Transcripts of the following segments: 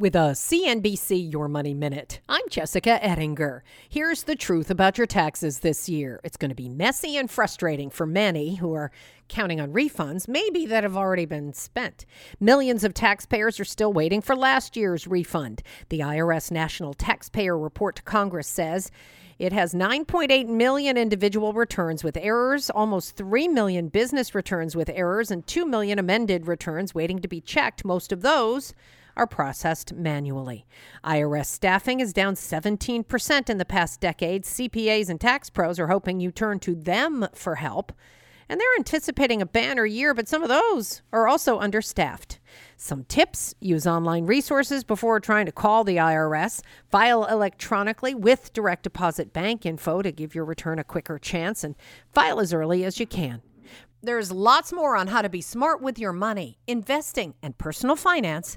With a CNBC Your Money Minute, I'm Jessica Ettinger. Here's the truth about your taxes this year. It's going to be messy and frustrating for many who are counting on refunds, maybe that have already been spent. Millions of taxpayers are still waiting for last year's refund. The IRS National Taxpayer Report to Congress says it has 9.8 million individual returns with errors, almost 3 million business returns with errors, and 2 million amended returns waiting to be checked. Most of those are processed manually. IRS staffing is down 17% in the past decade. CPAs and tax pros are hoping you turn to them for help. And they're anticipating a banner year, but some of those are also understaffed. Some tips: use online resources before trying to call the IRS. File electronically with direct deposit bank info to give your return a quicker chance, and file as early as you can. There's lots more on how to be smart with your money, investing, and personal finance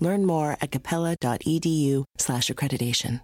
Learn more at capella.edu/accreditation.